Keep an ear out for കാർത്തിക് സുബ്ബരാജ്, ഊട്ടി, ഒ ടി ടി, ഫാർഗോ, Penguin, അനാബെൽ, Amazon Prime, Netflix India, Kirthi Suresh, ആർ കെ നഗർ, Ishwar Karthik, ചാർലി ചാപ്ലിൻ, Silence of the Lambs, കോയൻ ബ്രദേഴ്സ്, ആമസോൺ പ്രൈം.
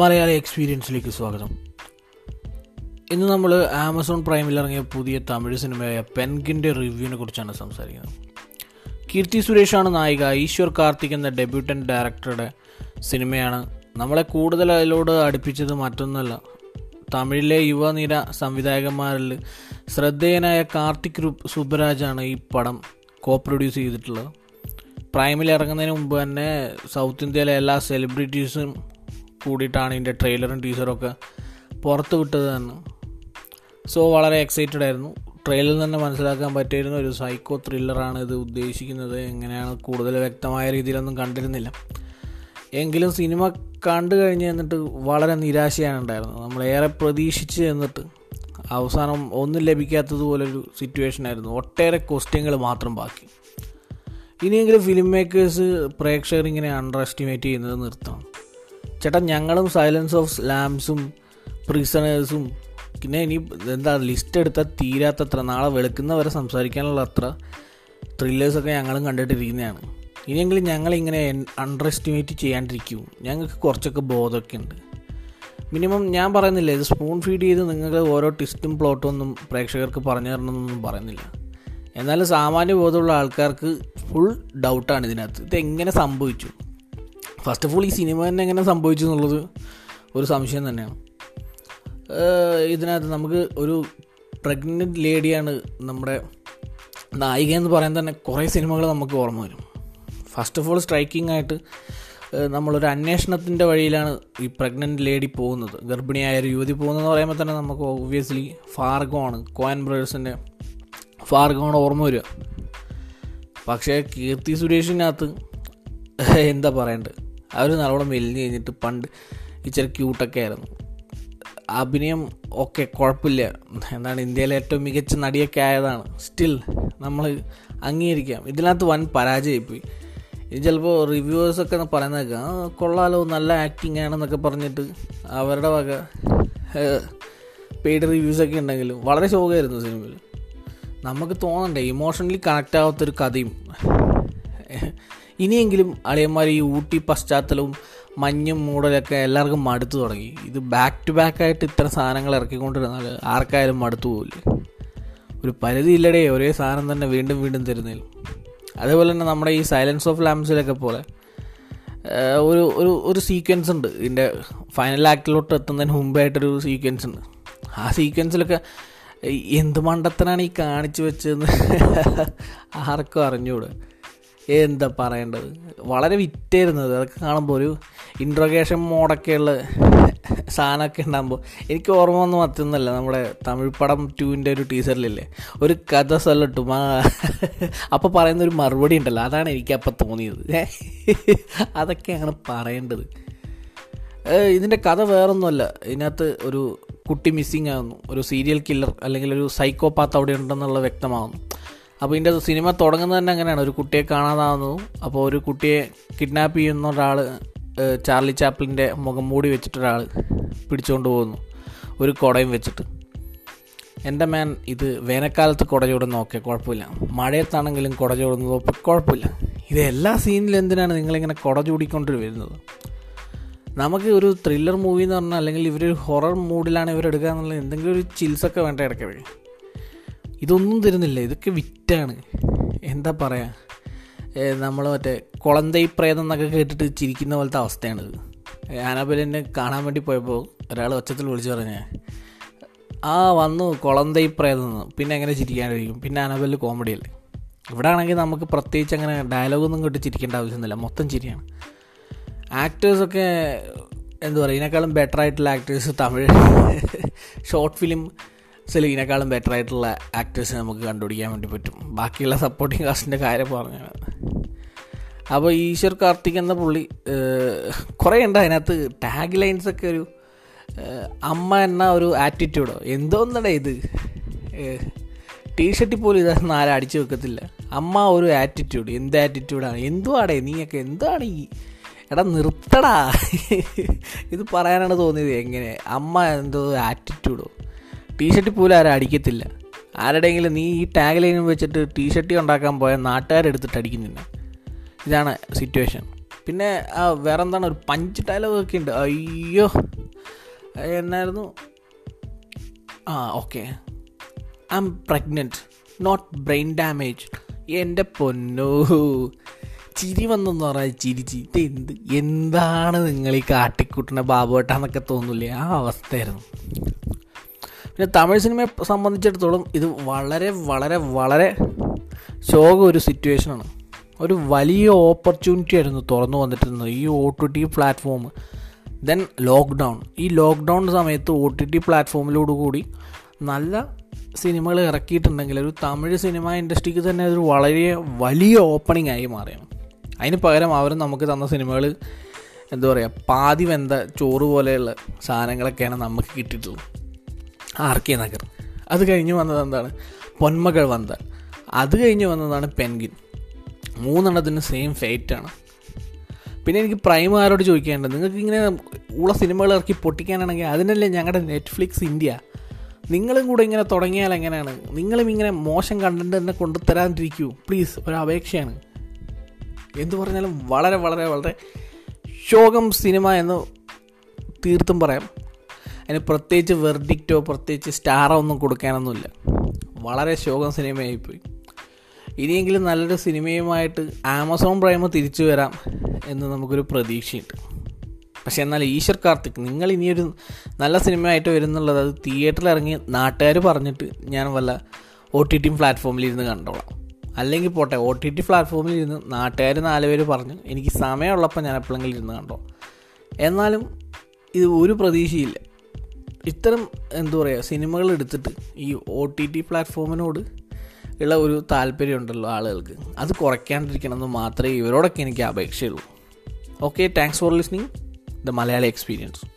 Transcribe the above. മലയാളി എക്സ്പീരിയൻസിലേക്ക് സ്വാഗതം. ഇന്ന് നമ്മൾ ആമസോൺ പ്രൈമിൽ ഇറങ്ങിയ പുതിയ തമിഴ് സിനിമയായ പെൻഗിൻ്റെ റിവ്യൂവിനെ കുറിച്ചാണ് സംസാരിക്കുന്നത്. കീർത്തി സുരേഷാണ് നായിക. ഈശ്വർ കാർത്തിക് എന്ന ഡെബ്യൂട്ടൻ്റ് ഡയറക്ടറുടെ സിനിമയാണ്. നമ്മളെ കൂടുതൽ അതിലോട് അടുപ്പിച്ചത് മറ്റൊന്നല്ല, തമിഴിലെ യുവനിര സംവിധായകന്മാരിൽ ശ്രദ്ധേയനായ കാർത്തിക് സുബ്ബരാജാണ് ഈ പടം കോ പ്രൊഡ്യൂസ് ചെയ്തിട്ടുള്ളത്. പ്രൈമിൽ ഇറങ്ങുന്നതിന് മുമ്പ് തന്നെ സൗത്ത് ഇന്ത്യയിലെ എല്ലാ സെലിബ്രിറ്റീസും കൂടിയിട്ടാണ് ഇതിൻ്റെ ട്രെയിലറും ടീസറൊക്കെ പുറത്ത് വിട്ടത് തന്നെ. സോ വളരെ എക്സൈറ്റഡ് ആയിരുന്നു. ട്രെയിലറിൽ തന്നെ മനസ്സിലാക്കാൻ പറ്റിയിരുന്ന ഒരു സൈക്കോ ത്രില്ലറാണ് ഇത് ഉദ്ദേശിക്കുന്നത്. എങ്ങനെയാണ് കൂടുതൽ വ്യക്തമായ രീതിയിലൊന്നും കണ്ടിരുന്നില്ല. എങ്കിലും സിനിമ കണ്ടു കഴിഞ്ഞ് എന്നിട്ട് വളരെ നിരാശയാണ് ഉണ്ടായിരുന്നത്. നമ്മളേറെ പ്രതീക്ഷിച്ച് എന്നിട്ട് അവസാനം ഒന്നും ലഭിക്കാത്തതുപോലൊരു സിറ്റുവേഷനായിരുന്നു. ഒട്ടേറെ ക്വസ്റ്റ്യങ്ങൾ മാത്രം ബാക്കി. ഇനിയെങ്കിലും ഫിലിം മേക്കേഴ്സ് പ്രേക്ഷകർ ഇങ്ങനെ അണ്ടർ എസ്റ്റിമേറ്റ് ചെയ്യുന്നത് നിർത്തണം. ചേട്ടാ, ഞങ്ങളും സൈലൻസ് ഓഫ് ലാംസും പ്രിസണേഴ്സും പിന്നെ ഇനി എന്താ ലിസ്റ്റ് എടുത്താൽ തീരാത്തത്ര നാളെ വെളുക്കുന്നവരെ സംസാരിക്കാനുള്ള അത്ര ത്രില്ലേഴ്സൊക്കെ ഞങ്ങളും കണ്ടിട്ടിരിക്കുന്നതാണ്. ഇനിയെങ്കിലും ഞങ്ങളിങ്ങനെ അണ്ടർ എസ്റ്റിമേറ്റ് ചെയ്യാണ്ടിരിക്കും. ഞങ്ങൾക്ക് കുറച്ചൊക്കെ ബോധമൊക്കെ ഉണ്ട്. മിനിമം ഞാൻ പറയുന്നില്ല, ഇത് സ്പൂൺ ഫീഡ് ചെയ്ത് നിങ്ങൾ ഓരോ ട്വിസ്റ്റും പ്ലോട്ടും ഒന്നും പ്രേക്ഷകർക്ക് പറഞ്ഞു തരണമെന്നൊന്നും പറയുന്നില്ല. എന്നാലും സാമാന്യ ബോധമുള്ള ആൾക്കാർക്ക് ഫുൾ ഡൗട്ടാണ് ഇതിനകത്ത് ഇതെങ്ങനെ സംഭവിച്ചു. ഫസ്റ്റ് ഓഫ് ഓൾ ഈ സിനിമ തന്നെ എങ്ങനെ സംഭവിച്ചു എന്നുള്ളത് ഒരു സംശയം തന്നെയാണ്. ഇതിനകത്ത് നമുക്ക് ഒരു പ്രഗ്നൻ്റ് ലേഡിയാണ് നമ്മുടെ നായിക എന്ന് പറയാൻ തന്നെ കുറേ സിനിമകൾ നമുക്ക് ഓർമ്മ വരും. ഫസ്റ്റ് ഓഫ് ഓൾ സ്ട്രൈക്കിംഗ് ആയിട്ട് നമ്മളൊരു അന്വേഷണത്തിൻ്റെ വഴിയിലാണ് ഈ പ്രഗ്നൻ്റ് ലേഡി പോകുന്നത്, ഗർഭിണിയായ ഒരു യുവതി പോകുന്നതെന്ന് പറയുമ്പോൾ തന്നെ നമുക്ക് ഒബ്വിയസ്ലി ഫാർഗോ ആണ്, കോയൻ ബ്രദേഴ്സിൻ്റെ ഫാർഗോ ആണ് ഓർമ്മ വരിക. പക്ഷേ കീർത്തി സുരേഷിനകത്ത് എന്താ പറയണ്ടത്, അവർ നല്ലോണം മെലിഞ്ഞ് കഴിഞ്ഞിട്ട് പണ്ട് ഇച്ചിരി ക്യൂട്ടൊക്കെ ആയിരുന്നു. അഭിനയം ഓക്കെ കുഴപ്പമില്ല, എന്താണ് ഇന്ത്യയിലെ ഏറ്റവും മികച്ച നടിയൊക്കെ ആയതാണ്, സ്റ്റിൽ നമ്മൾ അംഗീകരിക്കാം. ഇതിനകത്ത് വൻ പരാജയമായി. ഇത് ചിലപ്പോൾ റിവ്യൂവേഴ്സൊക്കെ പറയുന്നതൊക്കെ കൊള്ളാലോ നല്ല ആക്ടിങ് ആണെന്നൊക്കെ പറഞ്ഞിട്ട് അവരുടെ വക പെയ്ഡ് റിവ്യൂസൊക്കെ ഉണ്ടെങ്കിലും വളരെ ശോകമായിരുന്നു സിനിമയിൽ. നമുക്ക് തോന്നണ്ടേ ഇമോഷണലി കണക്റ്റ് ആവാത്തൊരു കഥയും. ഇനിയെങ്കിലും അളിയന്മാർ ഈ ഊട്ടി പശ്ചാത്തലവും മഞ്ഞും മൂടലൊക്കെ എല്ലാവർക്കും മടുത്തു തുടങ്ങി. ഇത് ബാക്ക് ടു ബാക്കായിട്ട് ഇത്ര സാധനങ്ങൾ ഇറക്കിക്കൊണ്ടിരുന്നാൽ ആർക്കായാലും മടുത്തു പോകില്ല. ഒരു പരിധിയില്ലടേ ഒരേ സാധനം തന്നെ വീണ്ടും വീണ്ടും തരുന്നതിൽ. അതേപോലെ തന്നെ നമ്മുടെ ഈ സൈലൻസ് ഓഫ് ലാംസിലൊക്കെ പോലെ ഒരു ഒരു ഒരു സീക്വൻസ് ഉണ്ട്. ഇതിൻ്റെ ഫൈനൽ ആക്ടിലോട്ട് എത്തുന്നതിന് മുമ്പായിട്ടൊരു സീക്വൻസ് ഉണ്ട്. ആ സീക്വൻസിലൊക്കെ എന്ത് മണ്ടത്തനാണ് ഈ കാണിച്ചു വെച്ചതെന്ന് ആർക്കും അറിഞ്ഞുകൂടെ. എന്താ പറയേണ്ടത്, വളരെ വിറ്റായിരുന്നത്. അതൊക്കെ കാണുമ്പോൾ ഒരു ഇൻട്രോഗേഷൻ മോഡൊക്കെയുള്ള സാധനമൊക്കെ ഉണ്ടാകുമ്പോൾ എനിക്ക് ഓർമ്മ വന്ന് മറ്റൊന്നല്ല, നമ്മുടെ തമിഴ് പടം 2ൻ്റെ ഒരു ടീസറിലില്ലേ ഒരു കഥ സൊല്ലട്ടും, അപ്പോൾ പറയുന്നൊരു മറുപടി ഉണ്ടല്ലോ, അതാണ് എനിക്കപ്പോൾ തോന്നിയത്. അതൊക്കെയാണ് പറയേണ്ടത്. ഇതിൻ്റെ കഥ വേറൊന്നുമല്ല. ഇതിനകത്ത് ഒരു കുട്ടി മിസ്സിങ് ആകുന്നു, ഒരു സീരിയൽ കില്ലർ അല്ലെങ്കിൽ ഒരു സൈക്കോപാത്ത് അവിടെ ഉണ്ടെന്നുള്ള വ്യക്തമാകുന്നു. അപ്പോൾ ഇതിൻ്റെ സിനിമ തുടങ്ങുന്നത് തന്നെ അങ്ങനെയാണ്, ഒരു കുട്ടിയെ കാണാതാവുന്നതും. അപ്പോൾ ഒരു കുട്ടിയെ കിഡ്നാപ്പ് ചെയ്യുന്ന ഒരാൾ, ചാർലി ചാപ്ലിൻ്റെ മുഖം മൂടി വെച്ചിട്ടൊരാൾ പിടിച്ചുകൊണ്ട് പോകുന്നു ഒരു കുടയും വെച്ചിട്ട്. എൻ്റെ മാൻ, ഇത് വേനൽക്കാലത്ത് കുട ചൂടുന്ന ഓക്കെ കുഴപ്പമില്ല, മഴയത്താണെങ്കിലും കുട ചൂടുന്നത് ഇപ്പോൾ കുഴപ്പമില്ല. ഇത് എല്ലാ സീനിലും എന്തിനാണ് നിങ്ങളിങ്ങനെ കുട ചൂടിക്കൊണ്ട് വരുന്നത്? നമുക്ക് ഒരു ത്രില്ലർ മൂവി എന്ന് പറഞ്ഞാൽ അല്ലെങ്കിൽ ഇവരൊരു ഹൊറർ മൂഡിലാണ് ഇവരെടുക്കുക എന്നുള്ള എന്തെങ്കിലും ഒരു ചിൽസൊക്കെ വേണ്ട ഇടയ്ക്ക് വഴി. ഇതൊന്നും തരുന്നില്ല. ഇതൊക്കെ വിറ്റാണ്. എന്താ പറയുക, നമ്മൾ മറ്റേ കുളന്തൈ പ്രേതം എന്നൊക്കെ കേട്ടിട്ട് ചിരിക്കുന്ന പോലത്തെ അവസ്ഥയാണിത്. അനാബെലിനെ കാണാൻ വേണ്ടി പോയപ്പോൾ ഒരാൾ ഒച്ചത്തിൽ വിളിച്ചു പറഞ്ഞേ ആ വന്നു കുളന്തൈ പ്രേതം എന്ന്, പിന്നെ എങ്ങനെ ചിരിക്കാണ്ടിരിക്കും? പിന്നെ അനാബെലിൽ കോമഡിയല്ലേ. ഇവിടെ ആണെങ്കിൽ നമുക്ക് പ്രത്യേകിച്ച് അങ്ങനെ ഡയലോഗൊന്നും കേട്ട് ചിരിക്കേണ്ട ആവശ്യമൊന്നുമില്ല, മൊത്തം ചിരിയാണ്. ആക്ടേഴ്സൊക്കെ എന്താ പറയുക, ഇതിനേക്കാളും ബെറ്റർ ആയിട്ടുള്ള ആക്ടേഴ്സ് തമിഴ് ഷോർട്ട് ഫിലിം സിൽ ഇതിനേക്കാളും ബെറ്റർ ആയിട്ടുള്ള ആക്ടേഴ്സിനെ നമുക്ക് കണ്ടുപിടിക്കാൻ വേണ്ടി പറ്റും. ബാക്കിയുള്ള സപ്പോർട്ടിങ് കാസ്റ്റിൻ്റെ കാര്യം പറഞ്ഞാണ്. അപ്പോൾ ഈശ്വർ കാർത്തിക് എന്ന പുള്ളി കുറേ ഉണ്ട് അതിനകത്ത്. ടാഗ് ലൈൻസൊക്കെ ഒരു അമ്മ എന്ന ഒരു ആറ്റിറ്റ്യൂഡോ എന്തോന്നടേ ഇത്, ടീഷർട്ടിൽ പോലും ഇതൊന്നും ആരും അടിച്ചു വെക്കത്തില്ല. അമ്മ ഒരു ആറ്റിറ്റ്യൂഡ്, എന്ത് ആറ്റിറ്റ്യൂഡാണ്, എന്തുവാടേ നീയൊക്കെ, എന്താണ് ഈ എടാ നിർത്തടാ. ഇത് പറയാനാണ് തോന്നിയത്. എങ്ങനെ അമ്മ എന്തോ ആറ്റിറ്റ്യൂഡോ, ടീഷർട്ടിൽ പോലും ആരും അടിക്കത്തില്ല. ആരുടെയെങ്കിലും നീ ഈ ടാഗ് ലൈനും വെച്ചിട്ട് ടീഷർട്ടി ഉണ്ടാക്കാൻ പോയാൽ നാട്ടുകാരെടുത്തിട്ട് അടിക്കും നിന്നെ. ഇതാണ് സിറ്റുവേഷൻ. പിന്നെ ആ വേറെ എന്താണ് ഒരു പഞ്ച് ഡയലോഗൊക്കെ ഉണ്ട്. അയ്യോ എന്നായിരുന്നു? ആ okay, I'm pregnant not brain damage. എൻ്റെ പൊന്നോ, ചിരി വന്നെന്ന് പറഞ്ഞാൽ ചിരിച്ചിട്ട് എന്താണ് നിങ്ങൾ ഈ കാട്ടിക്കൂട്ടുന്ന ബാബുവേട്ടാന്നൊക്കെ തോന്നില്ലേ, ആ അവസ്ഥയായിരുന്നു. പിന്നെ തമിഴ് സിനിമയെ സംബന്ധിച്ചിടത്തോളം ഇത് വളരെ വളരെ വളരെ ശോകം ഒരു സിറ്റുവേഷനാണ്. ഒരു വലിയ ഓപ്പർച്യൂണിറ്റി ആയിരുന്നു തുറന്നു വന്നിട്ടിരുന്നത് ഈ ഒ ടി ടി platform. Then lockdown. ഈ ലോക്ക്ഡൗൺ സമയത്ത് ഒ ടി ടി പ്ലാറ്റ്ഫോമിലോട് കൂടി നല്ല സിനിമകൾ ഇറക്കിയിട്ടുണ്ടെങ്കിൽ ഒരു തമിഴ് സിനിമ ഇൻഡസ്ട്രിക്ക് തന്നെ അതൊരു വളരെ വലിയ ഓപ്പണിംഗ് ആയി മാറിയാണ്. അതിന് പകരം അവർ നമുക്ക് തന്ന സിനിമകൾ എന്താ പറയുക, പാതി വെന്ത ചോറ് പോലെയുള്ള സാധനങ്ങളൊക്കെയാണ് നമുക്ക് കിട്ടിയിട്ടുള്ളത്. ആർ കെ നഗർ, അത് കഴിഞ്ഞ് വന്നത് എന്താണ് പൊന്മകൾ വന്താൽ, അത് കഴിഞ്ഞ് വന്നതാണ് പെൻഗിൻ. മൂന്നെണ്ണത്തിന് സെയിം ഫേറ്റാണ്. പിന്നെ എനിക്ക് പ്രൈം ആരോട് ചോദിക്കാനുണ്ട്, നിങ്ങൾക്ക് ഇങ്ങനെ ഉള്ള സിനിമകൾ ഇറക്കി പൊട്ടിക്കാനാണെങ്കിൽ അതിനല്ലേ ഞങ്ങളുടെ നെറ്റ്ഫ്ലിക്സ് ഇന്ത്യ. നിങ്ങളും കൂടെ ഇങ്ങനെ തുടങ്ങിയാൽ എങ്ങനെയാണ്? നിങ്ങളും ഇങ്ങനെ മോശം കണ്ടന്റ് തന്നെ കൊണ്ടുതരാതിരിക്കൂ പ്ലീസ്, ഒരപേക്ഷയാണ്. എന്തു പറഞ്ഞാലും വളരെ വളരെ വളരെ ശോകം സിനിമ എന്ന് തീർത്തും പറയാം. അതിന് പ്രത്യേകിച്ച് വെർഡിക്റ്റോ പ്രത്യേകിച്ച് സ്റ്റാറോ ഒന്നും കൊടുക്കാനൊന്നുമില്ല. വളരെ ശോകം സിനിമയായിപ്പോയി. ഇനിയെങ്കിലും നല്ലൊരു സിനിമയുമായിട്ട് ആമസോൺ പ്രൈം തിരിച്ചു വരാം എന്ന് നമുക്കൊരു പ്രതീക്ഷയുണ്ട്. പക്ഷേ എന്നാൽ ഈശ്വർ കാർത്തിക്, നിങ്ങൾ ഇനിയൊരു നല്ല സിനിമയായിട്ട് വരുന്നുള്ളത് അത് തിയേറ്ററിലിറങ്ങി നാട്ടുകാർ പറഞ്ഞിട്ട് ഞാൻ വല്ല ഒ ടി ടി പ്ലാറ്റ്ഫോമിലിരുന്ന് കണ്ടോളാം. അല്ലെങ്കിൽ പോട്ടെ, ഒ ടി ടി പ്ലാറ്റ്ഫോമിലിരുന്ന് നാട്ടുകാർ 4 പേര് പറഞ്ഞു, എനിക്ക് സമയമുള്ളപ്പോൾ ഞാൻ എപ്പോഴെങ്കിലും ഇരുന്ന് കണ്ടോളാം. എന്നാലും ഇത് ഒരു പ്രതീക്ഷയില്ല. ഇത്തരം എന്താ പറയുക സിനിമകൾ എടുത്തിട്ട് ഈ ഒ ടി ടി പ്ലാറ്റ്ഫോമിനോട് ഉള്ള ഒരു താല്പര്യം ഉണ്ടല്ലോ ആളുകൾക്ക്, അത് കുറയ്ക്കാണ്ടിരിക്കണമെന്ന് മാത്രമേ ഇവരോടൊക്കെ എനിക്ക് അപേക്ഷയുള്ളൂ. Okay, thanks for listening the Malayali experience.